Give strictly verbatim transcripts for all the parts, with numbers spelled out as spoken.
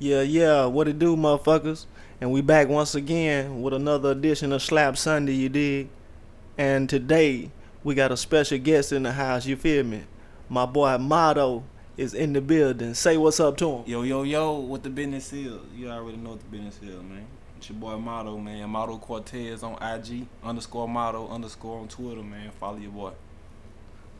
Yeah, yeah, what it do, motherfuckers? And we back once again with another edition of Slap Sunday, you dig? And today, we got a special guest in the house, you feel me? My boy Motto is in the building. Say what's up to him. Yo, yo, yo, what the business is? You already know what the business is, man. It's your boy Motto, man. Motto Cortez on I G, underscore Motto, underscore on Twitter, man. Follow your boy.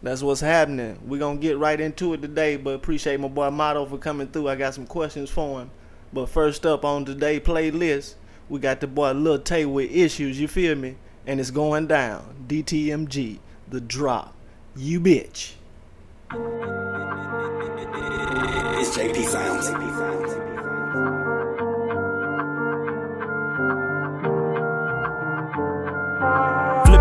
That's what's happening. We're going to get right into it today, but appreciate my boy Motto for coming through. I got some questions for him. But first up on today's playlist, we got the boy Lil Tay with Issues, you feel me? And it's going down. D T M G, The Drop, you bitch. It's J P Sounds.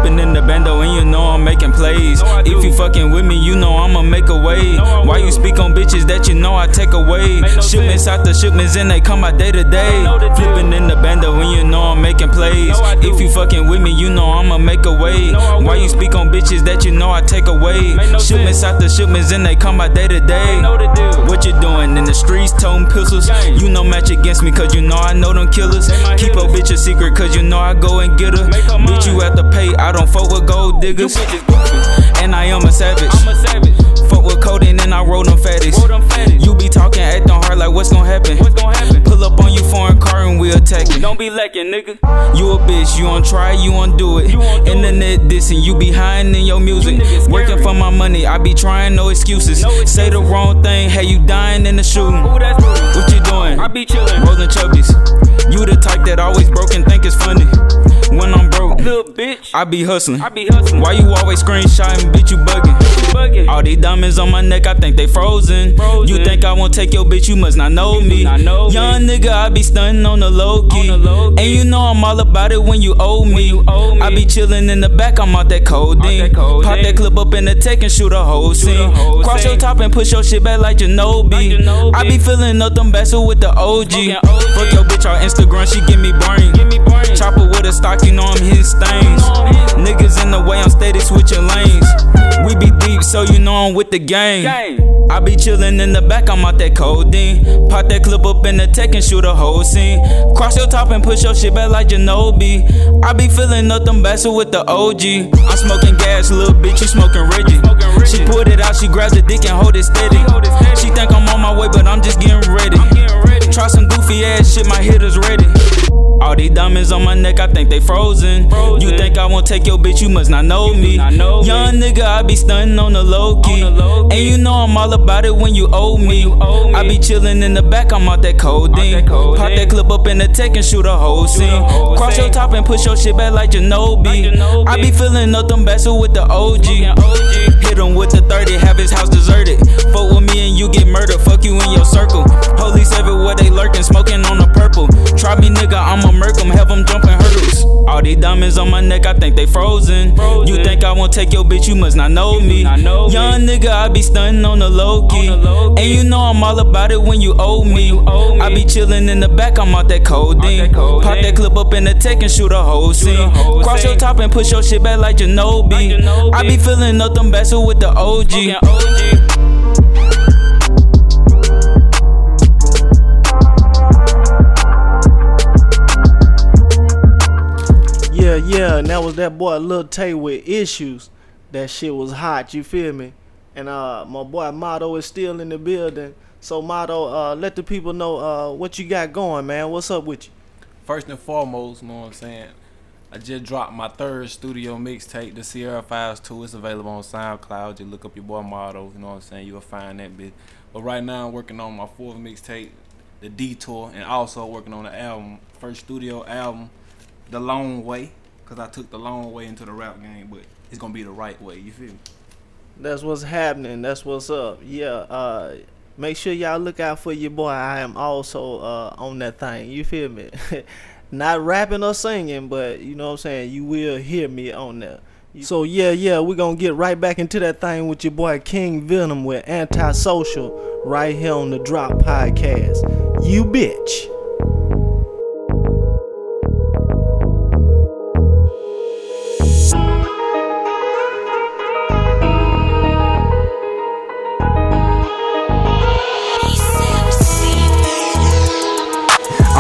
In the bando and you know I'm making plays. No, if you fucking with me, you know I'ma make a way. No, why you speak on bitches that you know I take away? No shipments out the shipments and they come my day to day. Flipping in the bando and you know I'm making plays. No, if you fucking with me, you know I'ma make a way. No, why you speak on bitches that you know I take away? No shipments sense. Out the shipments and they come my day to day. What you doing in the streets, toting pistols? Gang. You know match against me cause you know I know them killers. Keep a bitch a secret cause you know I go and get her. Bitch mine. You have to pay, I don't fuck with gold diggers, and I am a savage. I'm a savage. Fuck with coding and I roll them fatties. Roll them fatties. You be talking, acting hard like what's gon' happen? What's gon' happen? Pull up on you foreign car and we attacking. Don't be lacking, nigga. You a bitch, you on try, you on do it. Internet dissing, you behind in your music. You working for my money, I be trying, no excuses. No excuses. Say the wrong thing, hey, you dying in the shooting. Ooh, that's what you doing? I be chilling, rolling chubbies. You the type that always broke and think it's funny. When I'm broke, little bitch, I be hustling. I be hustling. Why you always screenshotting, bitch? You bugging. Buggin'. All these diamonds on my neck, I think they frozen. frozen. You think I won't take your bitch? You must not know you me. Not know Young me. Nigga, I be stunting on the low key. And you know I'm all about it when you owe me. You owe me. I be chilling in the back, I'm out that codeine. Pop that clip up in the tech and shoot a whole shoot scene. A whole Cross scene. Your top and push your shit back like Ginobili. Like Ginobili. I be filling up them vessels with the O G. O G. Fuck your bitch on Instagram, she give me brain. Give me brain. Chopper with a stock. You know I'm hitting stains. Niggas in the way, I'm steady switching lanes. We be deep, so you know I'm with the game. I be chillin' in the back, I'm out that codeine. Pop that clip up in the tech and shoot a whole scene. Cross your top and push your shit back like Ginobili. I be filling up them vessels with the O G. I'm smoking gas, little bitch, you smoking rigid. She pulled it out, she grabs the dick and hold it steady. She think I'm on my way, but I'm just getting ready. Try some goofy ass shit, my hitters ready. All these diamonds on my neck, I think they frozen. frozen. You think I won't take your bitch? You must not know you me. Not know Young me. Nigga, I be stunting on the low key. Low key. And you know I'm all about it when you owe me. You owe me. I be chilling in the back, I'm out that codeine. Pop that clip up in the tech and shoot a whole shoot scene. A whole Cross scene. Your top and push your shit back like Ginobili. Like Ginobili. I be filling up them vessels with the O G. Hit him with the thirty, have his house deserted. Fuck with me and you get murdered. Fuck you in your circle. Police everywhere they lurking, smoking on the purple. Try me, nigga, I'm a murk 'em, have them jumping hurdles. All these diamonds on my neck, I think they frozen. frozen. You think I won't take your bitch? You must not know you me. Not know Young me. Nigga, I be stunting on the low key. And you know I'm all about it when you owe me. You owe me. I be chilling in the back, I'm out that codeine. Pop that clip up in the tech and shoot a whole shoot scene. A whole Cross scene. Your top and push your shit back like Ginobili. Like Ginobili. I be filling up them vessels with the O G. O G. Yeah, yeah, and that was that boy Lil Tay with Issues. That shit was hot, you feel me? And uh, my boy Motto is still in the building. So Motto, uh, let the people know uh, what you got going, man. What's up with you? First and foremost, you know what I'm saying? I just dropped my third studio mixtape, the Sierra Files two. It's available on SoundCloud. Just look up your boy Motto, you know what I'm saying? You'll find that bitch. But right now I'm working on my fourth mixtape, The Detour, and also working on the album, first studio album, The Long Way, because I took the long way into the rap game, but it's going to be the right way, you feel me? That's what's happening. That's what's up. Yeah, uh, make sure y'all look out for your boy. I am also uh, on that thing, you feel me? Not rapping or singing, but you know what I'm saying? You will hear me on that. So, yeah, yeah, we're going to get right back into that thing with your boy King Venom with Antisocial right here on the Drop Podcast. You bitch.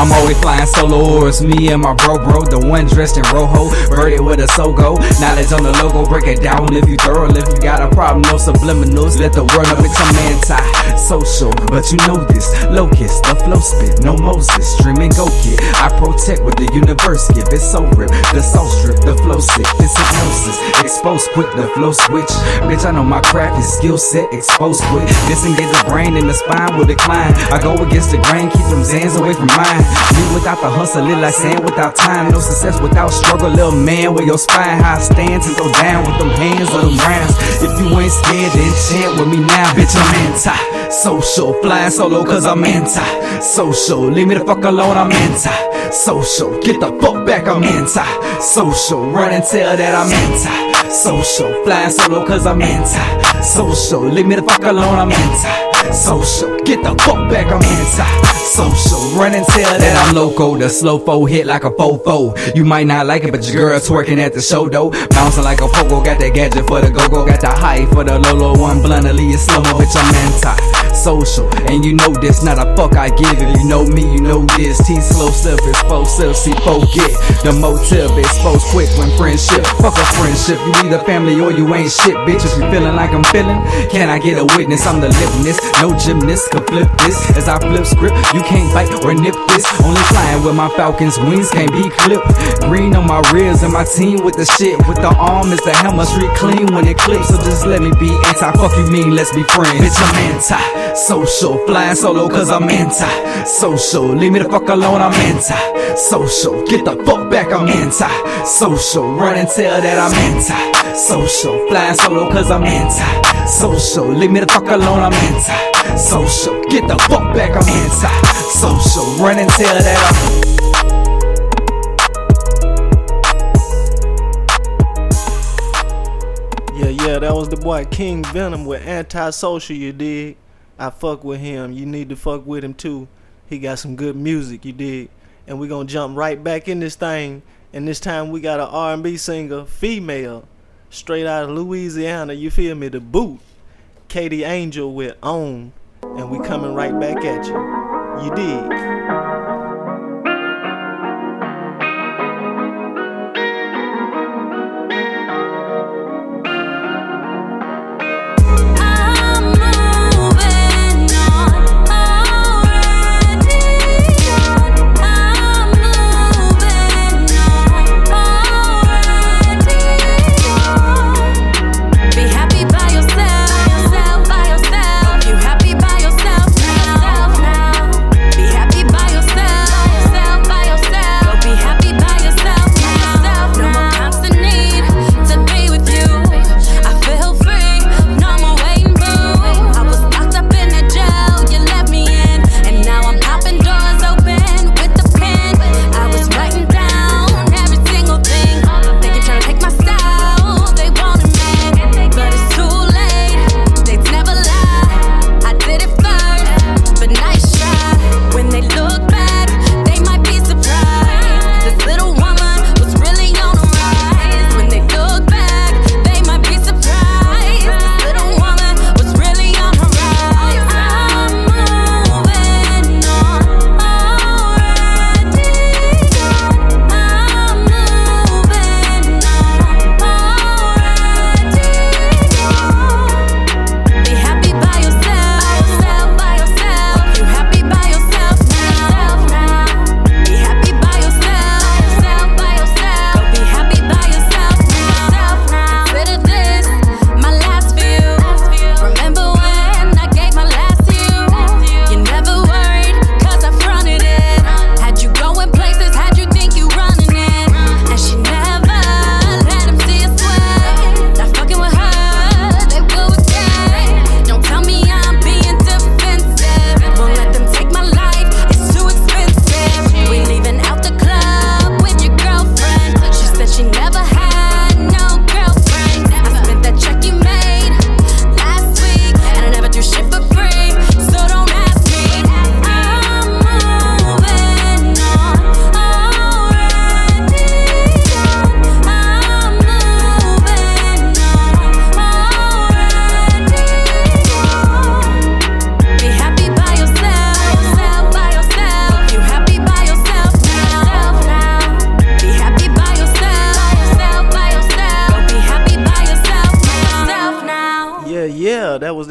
I'm always flying solo, or it's me and my bro bro, the one dressed in rojo, birded with a sogo. Knowledge on the logo, break it down if you thorough. If you got a problem, no subliminals, let the world know it's I'm anti-social, but you know this. Locust, the flow spit, no Moses, dream and go kid. I protect what the universe give, it's so ripped, the soul strip, the flow sick, this hypnosis. Expose quick, the flow switch. Bitch, I know my craft is skill set, expose quick. Disengage the brain and the spine will decline. I go against the grain, keep them Zans away from mine. Me without the hustle, it like sand without time. No success without struggle, little man with your spine. High stands and go down with them hands or them rounds. If you ain't scared, then chant with me now. Bitch, I'm anti-social, flying solo cause I'm anti-social. Leave me the fuck alone, I'm anti-social. Get the fuck back, I'm anti-social. Run and tell that I'm anti-social. Flying solo cause I'm anti-social. Leave me the fuck alone, I'm anti-social. Social, get the fuck back, I'm anti-social. Run and tell that I'm loco, the slow-fo hit like a fofo. You might not like it, but your girl twerking at the show though. Bouncing like a pogo, got that gadget for the go-go. Got the high for the low-low, one bluntly is slow-mo. Bitch, I'm anti-social, and you know this, not a fuck I give. If you know me, you know this. T-slow stuff is faux self, see forget. The motive is faux quick when friendship. Fuck a friendship, you either family or you ain't shit, bitch. If you feeling like I'm feeling, can I get a witness? I'm the litness. No gymnast can flip this. As I flip script, you can't bite or nip this. Only flying with my Falcons, wings can't be clipped. Green on my ribs and my team with the shit. With the arm is the hammer, street clean when it clips. So just let me be anti, fuck you mean, let's be friends. Bitch, I'm anti-social, flying solo cause I'm anti-social. Leave me the fuck alone, I'm anti-social. Get the fuck back, I'm anti-social. Run and tell that I'm anti-social. Flying solo cause I'm anti-social. Leave me the fuck alone, I'm anti-social. Social, get the fuck back, I'm anti-social. Run and tell that I'm... Yeah, yeah, that was the boy King Venom with Anti-Social, you dig? I fuck with him, you need to fuck with him too. He got some good music, you dig? And we gonna jump right back in this thing. And this time we got an R and B singer, female, straight out of Louisiana, you feel me, the boot. Katie Angel with Own, and we coming right back at you. You dig. I'm moving on already. I'm moving on already. Be happy by yourself. By yourself, you happy by yourself now. Be happy by yourself.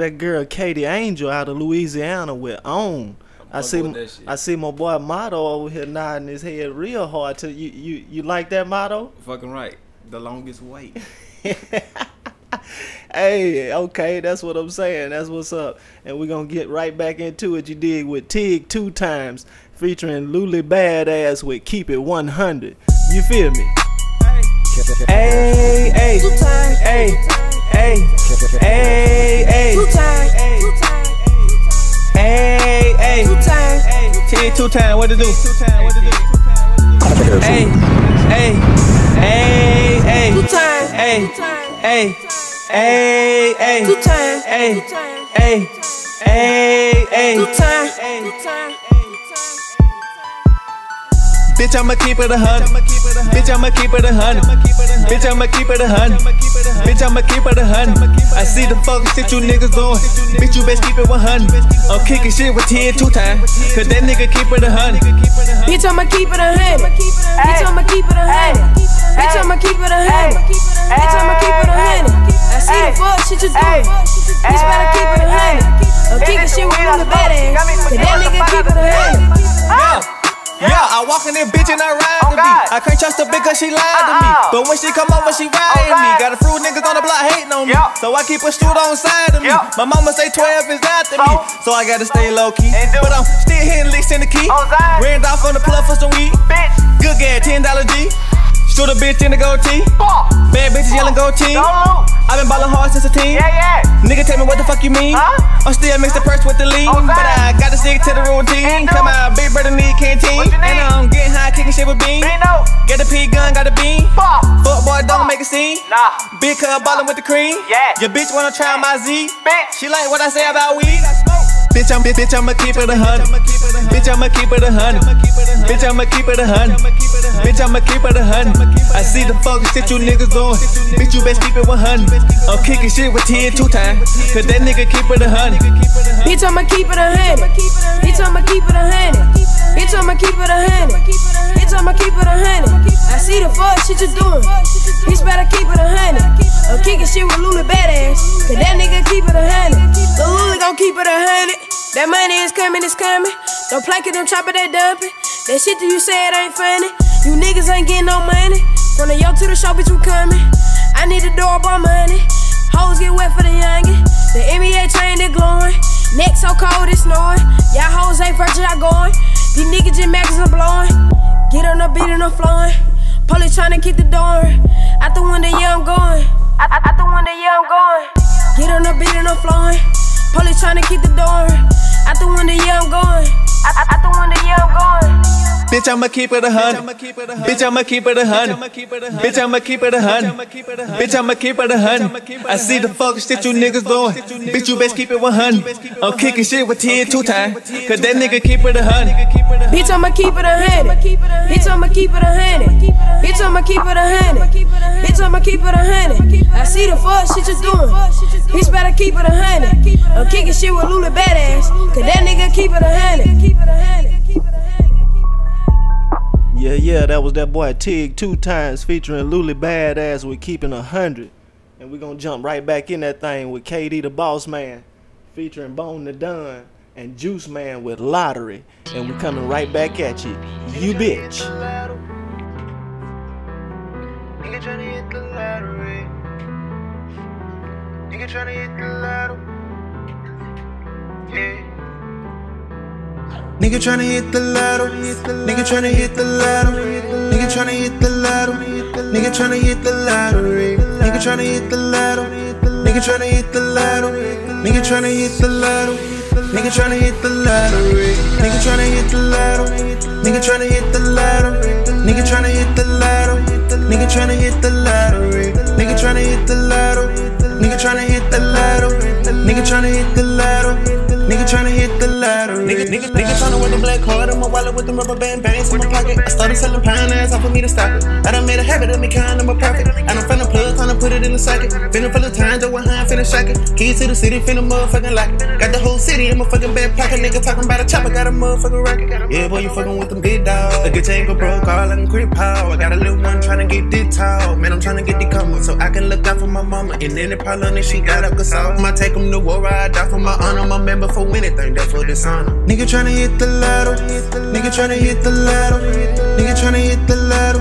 that girl Katie Angel out of Louisiana with Own. I see, I see my boy Motto over here nodding his head real hard. To you, you, you like that, Motto? Fucking right. The longest wait. Hey, okay, that's what I'm saying. That's what's up. And we're going to get right back into it. You dig with Tig Two Times featuring Luli Badass with Keep It one hundred. You feel me? Hey, hey, hey, hey, hey, hey, two times, two times, hey, hey, two times, Tig Two Times. What to do? Hey, hey, hey, hey, two times, hey, hey, hey, hey, two times, hey, hey, hey, hey, two times. Bitch, I'ma keep it a hundred. Bitch, I'ma keep it a hundred. Bitch, I'ma keep it a hundred. Bitch, I'ma keep it a hundred. I see the fucking shit you niggas doing. Bitch, you best keep it one hundred. I'm kicking shit with ten two times, cause that nigga keep it a hundred. Bitch, I'ma keep it a hundred. Bitch, I'ma keep it a hundred. Bitch, I'ma keep it a hundred. Bitch, I'ma keep it a hundred. I see the fuck shit you doing. Bitch, better keep it a hundred. I'm kicking shit with Luli Badass, cause that nigga keep it a hundred. Yeah, I walk in that bitch and I ride the beat. I can't trust a bitch cause she lied to me. But when she come over, she riding me. Got a few niggas on the block hating on me. So I keep a shoot on side of me. My mama say twelve is not to me. So I gotta stay low key. But I'm still hitting licks in the key. Randolph on the plug for some weed. Good guy, ten dollar G. Shoot a bitch in the goatee. Bad bitches yelling goatee. I've been ballin' hard since a teen. Yeah, yeah. Nigga, tell me what the fuck you mean. Huh? I'm still mixed the purse with the lean. Okay. But I gotta stick to the routine. Come on, big brother need canteen. Need? And I'm getting high, kicking shit with beans. Bino. Get a pea gun, got a bean. Fuck. Fuck boy, don't Fuck. Make a scene. Nah. Big cub ballin' with the cream. Yeah. Your bitch wanna try my Z. Bitch. She like what I say about weed. Bitch, I'm bitch, bitch, I'ma keep it a hundred. Bitch, I'ma keep it a hundred. Bitch, I'ma keep it a hundred. Bitch, I'ma keep it a hundred. I see the fucking shit you niggas doing. Bitch, you best keep it one hundred. I'm kicking shit with ten two times, cause that nigga keep it a hundred. Bitch, I'ma keep it a hundred. Bitch, I'ma keep it a hundred. Bitch, I'ma keep it a hundred. Bitch, I'ma keep it a hundred. I see the fuck shit you doing. Bitch, better keep it a hundred. I'm kicking shit with Luli Badass, cause that nigga keep it a hundred. So Luli gon' keep it a hundred. That money is coming, it's coming. Don't plank it, don't chop it, that dumping. That shit that you said ain't funny. You niggas ain't getting no money. From the yo to the show, bitch, we coming. I need the door by money. Hoes get wet for the youngin'. The N B A chain, they glowing. Neck so cold, it's snowing. Y'all hoes ain't virgin, I going. These niggas just magazine blowing. Get on the beat and I'm flowing. Police tryna kick the door. Out the window, yeah, I'm going. Out, out the window, yeah, I'm going. Get on the beat and I'm flowing. Police tryna kick the door. Out the window, yeah, I'm going. Out, out the window, yeah, I'm going. Bitch, I'ma keep it a hundred. Bitch, I'ma keep it a hundred. Bitch, I'ma keep it a hundred. Bitch, I'ma keep it a hundred. I see the fucking shit you niggas doing. Bitch, you best keep it one hundred. I'm kicking shit with ten two times, cause that nigga keep it a hundred. Bitch, I'ma keep it a hundred. Bitch, I'ma keep it a hundred. Bitch, I'ma keep it a hundred. Bitch, I'ma keep it a hundred. I see the fuck shit you doing. Bitch, better keep it a hundred. I'm kicking shit with Luli Badass, cause that nigga keep it a hundred. Yeah, yeah, that was that boy Tig Two Times featuring Luli Badass with Keeping a Hundred. And we're gonna jump right back in that thing with K D the Boss Man featuring Bone the Dunn and Juice Man with Lottery. And we coming right back at you, you bitch. Nigga tryna hit the lottery. Nigga tryna hit the lottery. Yeah. Nigga tryna hit the ladder. Nigga tryna hit the ladder. Nigga tryna hit the ladder. Nigga tryna hit the ladder. Nigga tryna hit the ladder. Nigga tryna hit the ladder. Nigga tryna hit the ladder. Nigga tryna hit the ladder. Nigga tryna hit the ladder. Nigga tryna hit the ladder. Nigga tryna hit the ladder. Nigga tryna hit the ladder. Nigga tryna hit the ladder. Nigga tryna hit the ladder. Nigga tryna hit the ladder. Nigga tryna hit the ladder. niggas, niggas tryna wear the black card in my wallet with the rubber band bands in my pocket. I started selling pound ass off of me to stop it. I done made a habit of me kind of my profit. I done found a plug, tryna put it in the socket. Finna full of times, over high, finna shock it. Keys to the city, finna motherfucking lock it. Got the whole city in my fucking back pocket. Nigga talking about a chopper, got a motherfucking rocket. Yeah, boy, you fucking with them big dogs. A bitch ain't go broke, all I can grip how. I got a little one tryna get this tall. Man, I'm tryna get the comma so I can look out for my mama. And then the problem is she got up, cause I might take them to war, I die for my honor. My member for anything, that's for dishonor. Nigga tryna hit the ladder. Nigga tryna hit the ladder. Nigga tryna hit the ladder.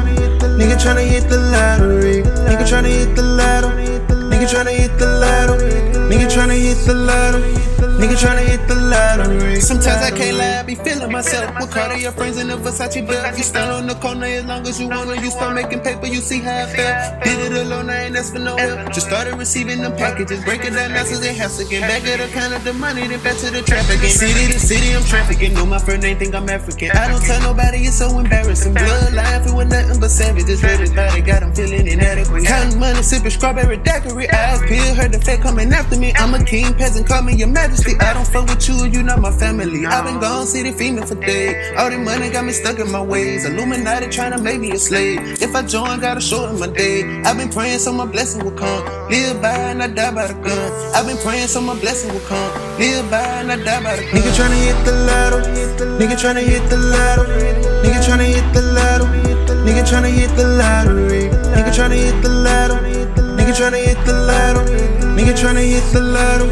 Nigga tryna hit the ladder. Nigga tryna hit the ladder. Nigga tryna hit the ladder. Nigga tryna hit the ladder. Nigga tryna hit the lottery. Sometimes I can't lie, I be feeling myself. With Cartier friends in the Versace belt. You stand on the corner as long as you wanna. You start making paper, you see how I felt. Did it alone, I ain't asked for no help. Just started receiving them packages, breaking down masses and halves again. Back at the kind of the money, then back to the traffic. City to city, I'm trafficking. No, my friend ain't think I'm African. I don't tell nobody, it's so embarrassing. Bloodline, feel with nothing but savages. Everybody got them feeling inadequate. Counting money, sipping strawberry daiquiri. Eyes peeled, heard the fat coming after me. I'm a king peasant, call me your majesty. I don't fuck with you, you not my family. I've been gone, city female for days. All that money got me stuck in my ways. Illuminati trying to make me a slave. If I join, gotta shorten my day. I've been praying so my blessing will come. Live by and I die by the gun. I've been praying so my blessing will come. Live by and I die by the gun. Nigga tryna hit the ladder. Nigga tryna hit the ladder. Nigga tryna hit the ladder. Nigga tryna hit the ladder. Nigga tryna hit the ladder. Nigga tryna hit the ladder. Nigga tryna hit the ladder.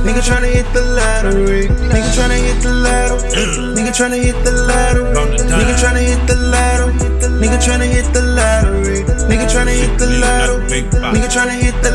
Nigga tryna hit the lottery. Nigga tryna hit the lottery. Nigga tryna hit the lottery. Nigga tryna hit the lottery. Nigga tryna hit the lottery. Nigga tryna hit the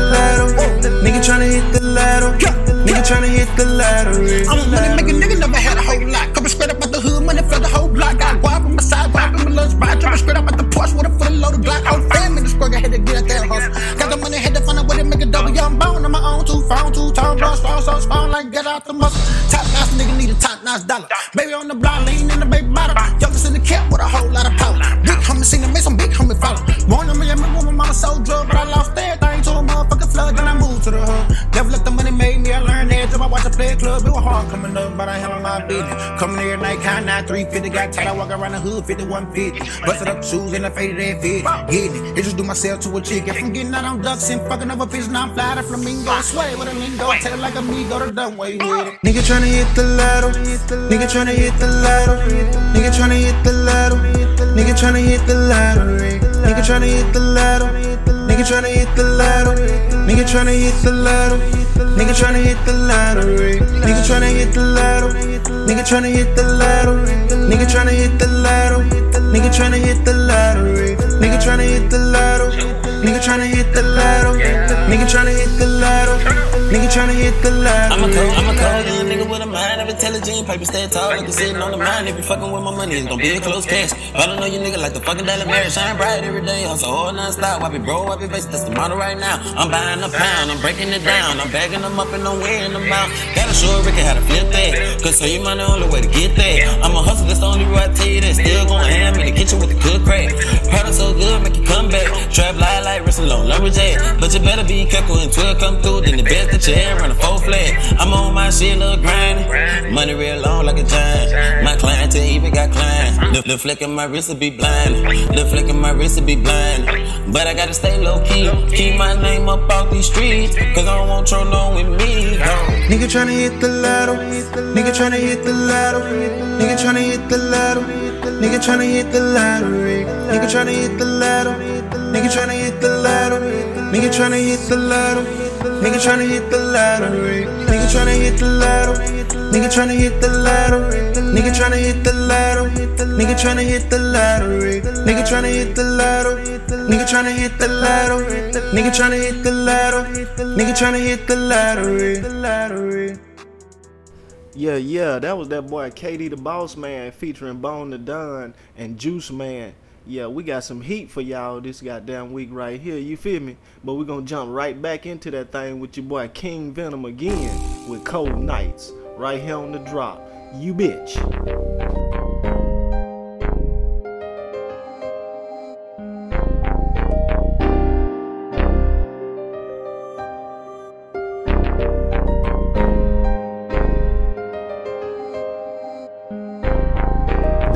lottery. Nigga tryna hit the lottery. Nigga tryna hit the lottery. Nigga tryna hit the lottery. I'm a money making nigga, never had a whole lot. Coming straight up out the hood, money for the whole block. Got guap on my side, guap on my lunch ride. Jumping straight up out the Porsche with a full load of block. I was family to struggle, had to get out that hustle. Got the money, had to find a way to make a double. Yeah, I'm bone on my own, too phone, too tall, boss, boss. So strong like get out the muscle. Top notch nigga need a top notch dollar. Baby on the block, lean in the baby bottle. Youngest in the cap with a whole lot of power. Big homie seen him, make some big homie follow. Born in Miami, woman, mama sold drug, but I lost everything to a motherfucking flood. Then I moved to the hood. Never let the money make me. I learned that job. I watched a play club. It was hard coming up, but I held on my business. Coming every night, kind nine three fifty. Got tight, I walk around the hood, fifty-one fifty. Busted up shoes and I faded that fit. Getting it, introduced myself to a chick. If I'm getting out on ducks and fucking up a fish, now I'm fly to flamingo. Sway with a lingo, take it like a. Go to dumb way with it. Nigga tryna hit the ladder. Nigga tryna hit the ladder. Nigga tryna hit the ladder. Nigga tryna hit the ladder. Nigga tryna hit the ladder. Nigga tryna hit the ladder. Nigga tryna hit the ladder. Nigga tryna hit the ladder. Nigga tryna hit the ladder. Nigga tryna hit the ladder. Nigga tryna hit the ladder. Nigga tryna hit the ladder. Nigga tryna hit the ladder. Nigga tryna hit the ladder. Nigga tryna hit the ladder. Nigga tryna hit the ladder. I'm a cold, I'm a cold young nigga with a mind of intelligent. Paper stand tall, nigga sitting on the mind. If you fucking with my money, it's gonna be a close cash. I don't know you nigga like the fucking Daily Mary. Shine bright every day, hustle hard non-stop. I be bro, I be basic, that's the model right now. I'm buying a pound, I'm breaking it down. I'm bagging them up and I'm wearing them out. Gotta show Ricky how to flip that. Cause so you might know the only way to get that. I'm a hustle, that's the only way I tell you that. Still gonna ham in the kitchen with the good crack. Product so good, make you come back. Trap light like wrestling on lumberjack, but you better be careful and twelve come through. Then the best that you had run a four flat. I'm on my shit, little grind. Money real long like a giant. My client to even got client. The, the flick in my wrist will be blind. The flick in my wrist will be blind. But I gotta stay low key. Keep my name up off these streets, cause I don't want y'all knowing me. No. Nigga tryna hit the ladder. Nigga tryna hit the ladder. Nigga tryna hit the ladder. Nigga tryna hit the ladder. Nigga tryna hit the ladder. Nigga tryna hit the ladder. Nigga tryna hit the ladder. Nigga tryna hit the ladder. Nigga tryna hit the ladder. Nigga tryna hit the ladder. Nigga tryna hit the ladder. Nigga tryna hit the ladder. Nigga tryna hit the ladder. Nigga tryna hit the ladder. Nigga tryna hit the ladder. Nigga tryna hit the ladder. Yeah, yeah, that was that boy K D the Boss Man featuring Bone the Dunn and Juice Man. Yeah, we got some heat for y'all this goddamn week right here, you feel me? But we're going to jump right back into that thing with your boy King Venom again with Cold Nights right here on The Drop. You bitch.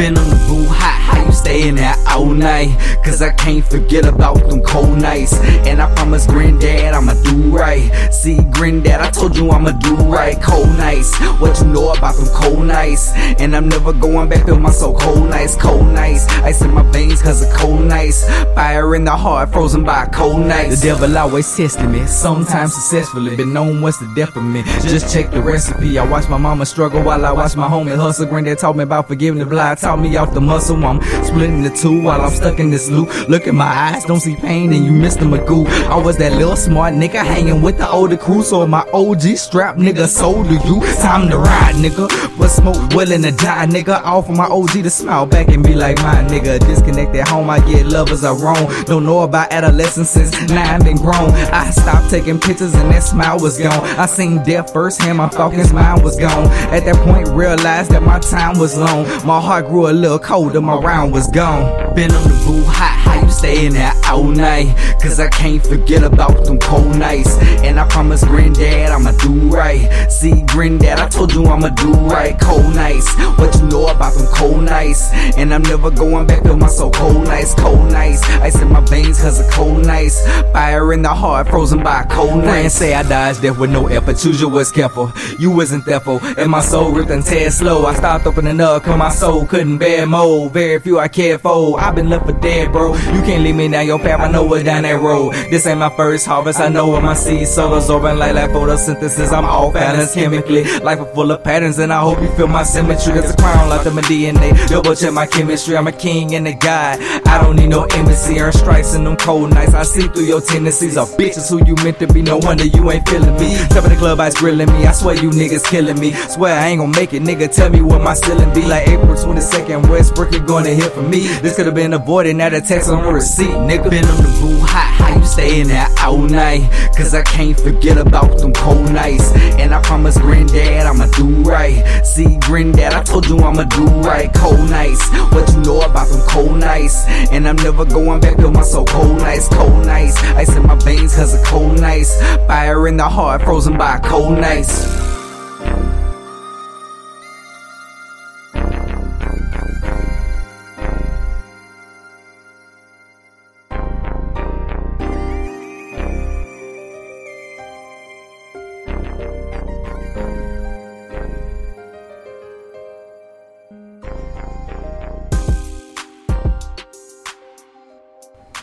been on the boo hot. How you stayin' there all night? Cause I can't forget about them cold nights. And I promise granddad I'ma do right. See granddad, I told you I'ma do right. Cold nights, what you know about them cold nights? And I'm never going back to my soul. Cold nights, cold nights, ice in my veins cause of cold nights. Fire in the heart, frozen by cold nights. The devil always testing me, sometimes successfully. Been known what's the death of me, just check the recipe. I watch my mama struggle while I watch my homie hustle. Granddad taught me about forgiving the blind, taught me off the muscle. I'm splitting the two while I'm stuck in this loop. Look at my eyes, don't see pain and you Mister Magoo. I was that little smart nigga hanging with the older crew. So my O G strap nigga sold to you. Time to ride nigga, but smoke willing to die nigga. All for my O G to smile back and be like my nigga. Disconnect at home, I get lovers are wrong. Don't know about adolescence since nine been grown. I stopped taking pictures and that smile was gone. I seen death firsthand, my Falcon's mind was gone. At that point realized that my time was long. My heart grew a little colder, my round was gone. Been on the boo hot, how you stayin' there all night? Cause I can't forget about them cold nights. And I promise granddad I'ma do right. See granddad, I told you I'ma do right. Cold nights, what you know about them cold nights? And I'm never going back to my soul. Cold nights, cold nights, ice in my veins cause of cold nights. Fire in the heart, frozen by cold nights. Friends say I dodged death with no effort. Choose your was careful, you wasn't thankful. And my soul ripped and tear slow. I stopped opening up cause my soul couldn't bear more. Very few I cared for, I've been left for dead bro. You can't leave me down your path, I know what's down that road. This ain't my first harvest, I know where my seeds soul absorbing like like photosynthesis. I'm off balance chemically, life is full of patterns and I hope you feel my symmetry. It's a crown locked in my D N A, double check my chemistry. I'm a king and a god, I don't need no embassy. Earn stripes in them cold nights, I see through your tendencies. Are bitches who you meant to be, no wonder you ain't feeling me. Step in the club, ice grilling me, I swear you niggas killing me. Swear I ain't gon' make it, nigga, tell me what my ceiling be. Like April twenty-second, Westbrook, you gonna hear from me. This could've been avoided, now the text on the receipt, nigga. Been on the boo hot, how you stayin' there all night? Cause I can't forget about them cold nights. And I promise granddad I'ma do right. See granddad, I told you I'ma do right. Cold nights, what you know about them cold nights? And I'm never going back to my soul. Cold nights, cold nights, ice in my veins cause of cold nights. Fire in the heart, frozen by cold nights.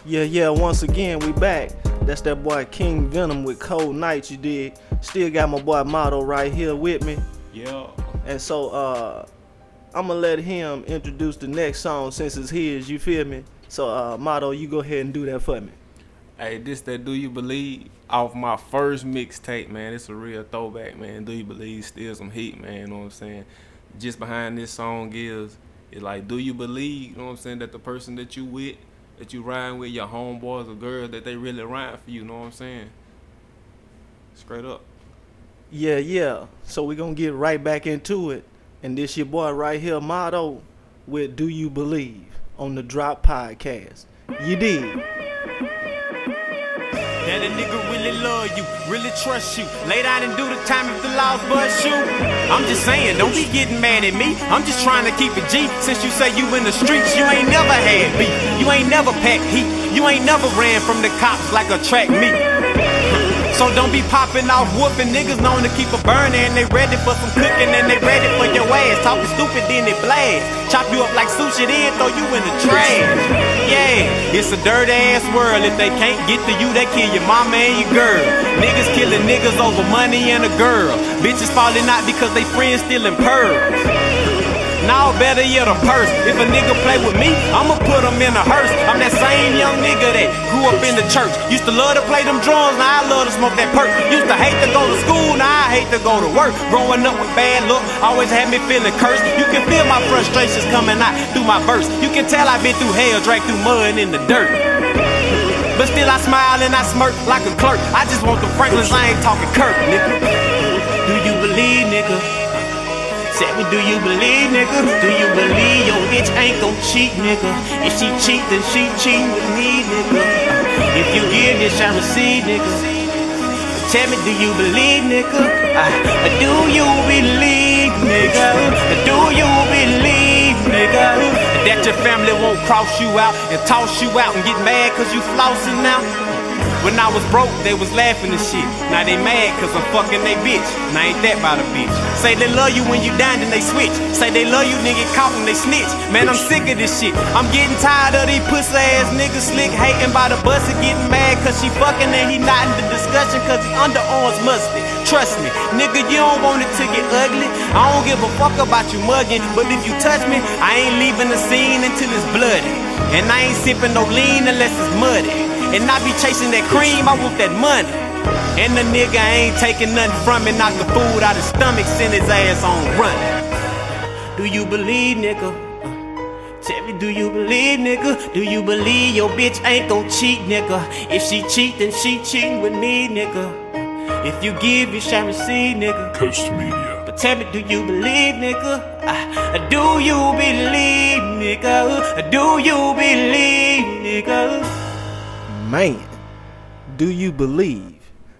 Yeah, yeah, once again, we back. That's that boy King Venom with Cold Nights, you dig? Still got my boy Motto right here with me. Yeah. And so, uh, I'm gonna let him introduce the next song since it's his, you feel me? So, uh, Motto, you go ahead and do that for me. Hey, this that Do You Believe off my first mixtape, man. It's a real throwback, man. Do You Believe still some heat, man, you know what I'm saying? Just behind this song is, it's like, do you believe, you know what I'm saying, that the person that you with, that you riding with, your homeboys or girls, that they really riding for you, know what I'm saying? Straight up. Yeah, yeah. So we're going to get right back into it. And this your boy right here, Motto, with Do You Believe on the Drop Podcast. You did. That a nigga really love you, really trust you. Lay down and do the time if the laws bust you. I'm just saying, don't be getting mad at me. I'm just trying to keep it G. Since you say you in the streets, you ain't never had beef. You ain't never packed heat. You ain't never ran from the cops like a track meet. So don't be popping off whooping. Niggas known to keep a burner and they ready for some cooking and they ready for your ass. Talking stupid, then they blast. Chop you up like sushi, then throw you in the trash. Yeah, it's a dirty ass world. If they can't get to you, they kill your mama and your girl. Niggas killing niggas over money and a girl. Bitches falling out because they friends stealing pearls. Now better yet a purse. If a nigga play with me, I'ma put him in a hearse. I'm that same young nigga that grew up in the church. Used to love to play them drums, now I love to smoke that perk. Used to hate to go to school, now I hate to go to work. Growing up with bad luck, always had me feeling cursed. You can feel my frustrations coming out through my verse. You can tell I've been through hell, dragged through mud and in the dirt. But still I smile and I smirk like a clerk. I just want the Franklins, I ain't talking Kirk, nigga. Do you believe, nigga? Said me, do you believe, nigga? Do you believe your bitch ain't gon' cheat, nigga? If she cheat, then she cheat with me, nigga. If you give this, I receive, nigga. Tell me, do you believe, nigga? Uh, do you believe, nigga? Do you believe, nigga? your family won't cross you out and toss you out and get mad cause you flossing now. When I was broke, they was laughing and shit. Now they mad cause I'm fucking they bitch. Now ain't that about a bitch. Say they love you when you down, then they switch. Say they love you, nigga, caught and they snitch. Man, I'm sick of this shit. I'm getting tired of these pussy ass niggas slick hating by the bus and getting mad cause she fucking and he not in the discussion cause he under orange mustard. Trust me, nigga, you don't want it to get ugly. I don't give a fuck about you mugging, but if you touch me, I ain't leaving the scene until it's bloody. And I ain't sipping no lean unless it's muddy. And I be chasing that cream, I want that money. And the nigga ain't taking nothing from me. Knock the food out his stomach, send his ass on running. Do you believe, nigga? Uh, tell me, do you believe, nigga? Do you believe your bitch ain't gon' cheat, nigga? If she cheat, then she cheating with me, nigga. If you give, you shall receive, nigga. Coast Media. But tell me, do you believe, nigga? Uh, do you believe, nigga? Uh, do you believe, nigga? Man, do you believe?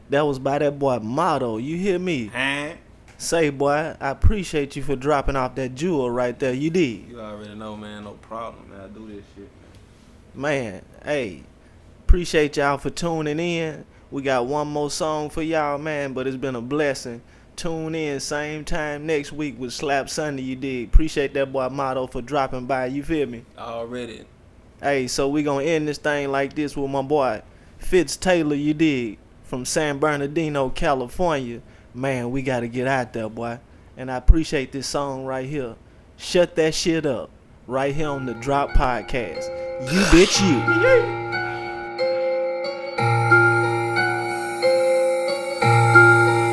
That was by that boy Motto, you hear me? Huh? Say, boy, I appreciate you for dropping off that jewel right there, you did. You already know, man, no problem, man, I do this shit, man. Man, hey, appreciate y'all for tuning in. We got one more song for y'all, man, but it's been a blessing. Tune in same time next week with Slap Sunday, you dig? Appreciate that boy Motto for dropping by, you feel me? Already. Hey, so we gonna end this thing like this with my boy Fitz Taylor, you dig, from San Bernardino, California. Man, we gotta get out there, boy. And I appreciate this song right here. Shut that shit up. Right here on the Drop Podcast. You bitch you.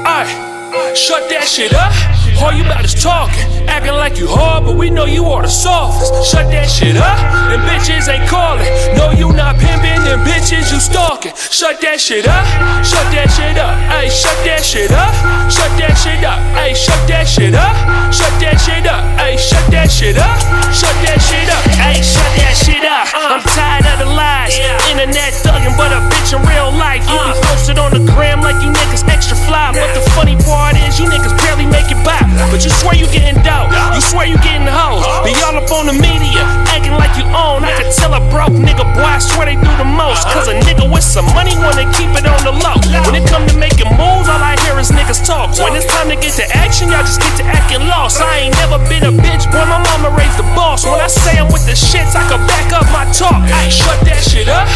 Alright, shut that shit up. All you about is talking, acting like you hard, but we know you are the softest. Shut that shit up, and bitches ain't calling. No, you not pimping, and bitches you stalking. Shut that shit up, shut that shit up, ayy, shut that shit up, shut that shit up, ayy, shut that shit up, shut that shit up, ayy, shut that shit up, shut that shit up, ayy, shut that shit up. I'm tired of the lies, internet thugging, but a bitch in real life. You be posted on the gram like you niggas extra fly, but the funny part is you niggas barely make it by. But you swear you getting dope, you swear you getting hoes. They all up on the media, acting like you own. I can tell a broke nigga, boy, I swear they do the most. Cause a nigga with some money wanna keep it on the low. When it come to making moves, all I hear is niggas talk. When it's time to get to action, y'all just get to acting lost. I ain't never been a bitch, boy, my mama raised the boss. When I say I'm with the shits, I can back up my talk. I shut that shit up,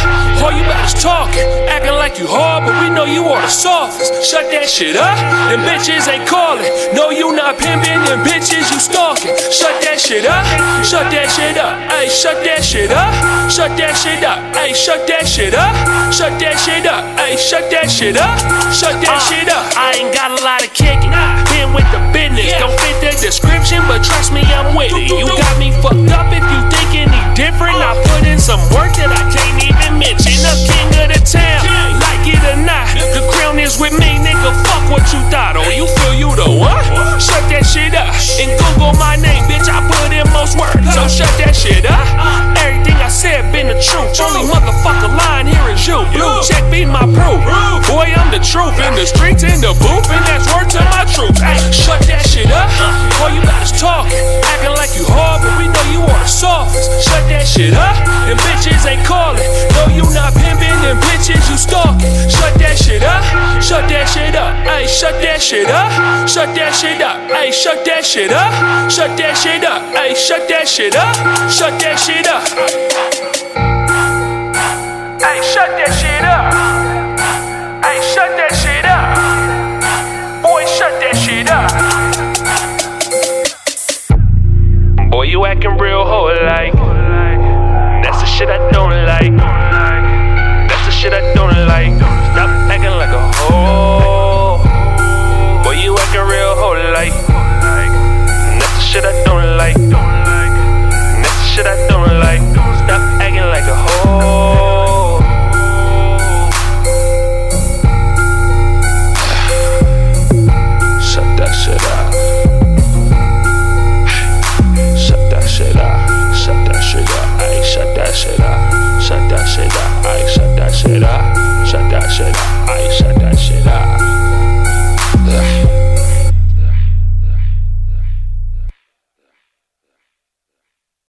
all you about is talking, acting like you hard, but we know you are the softest. Shut that shit up, them bitches ain't calling. No, you not pimping and bitches you stalking. Shut that shit up, shut that shit up, ayy, shut that shit up, shut that shit up, ayy, shut that shit up, shut that shit up, ayy, shut that shit up, shut that shit up. I ain't got a lot of kicking, been with the business, don't fit the description, but trust me, I'm with it. You got me fucked up if you thinking he different. I put in some work that I can't even mention. The king of the town, like it or not, the crown is with me, nigga, fuck what you thought. Oh, you feel you the one? Shut that shit up and Google my name, bitch. I put in most work, so shut that shit up. Everything I said been the truth. Only motherfucker lying here is you. Blue check be my proof. Boy, I'm the truth in the streets, in the booth, and that's word to my troops. Ay, shut that shit up. All you about is talking, acting like you hard, but we know you are the softest. Shut that shit up. Them bitches ain't calling. No, you not pimping, them bitches you stalking. Shut that shit up. Shut that shit up. Ay, shut that shit up. Shut that shit up. Ayy, shut that shit up, shut that shit up, ayy, shut that shit up, shut that shit up. Ayy, shut that shit up. Ayy, shut that shit up. Boy, shut that shit up. Boy, you acting real hoe like. That's the shit I don't like. That's the shit I don't like. Stop acting like a hoe. Boy, you acting real whole like. That's the shit I don't like. That's the shit I don't like. Stop acting like a hoe. Shut that shit up. Shut that shit up. Shut that shit up. Ayy, shut that shit up. Shut that shit up. Ayy, shut that shit up. Shut that shit up. Ayy.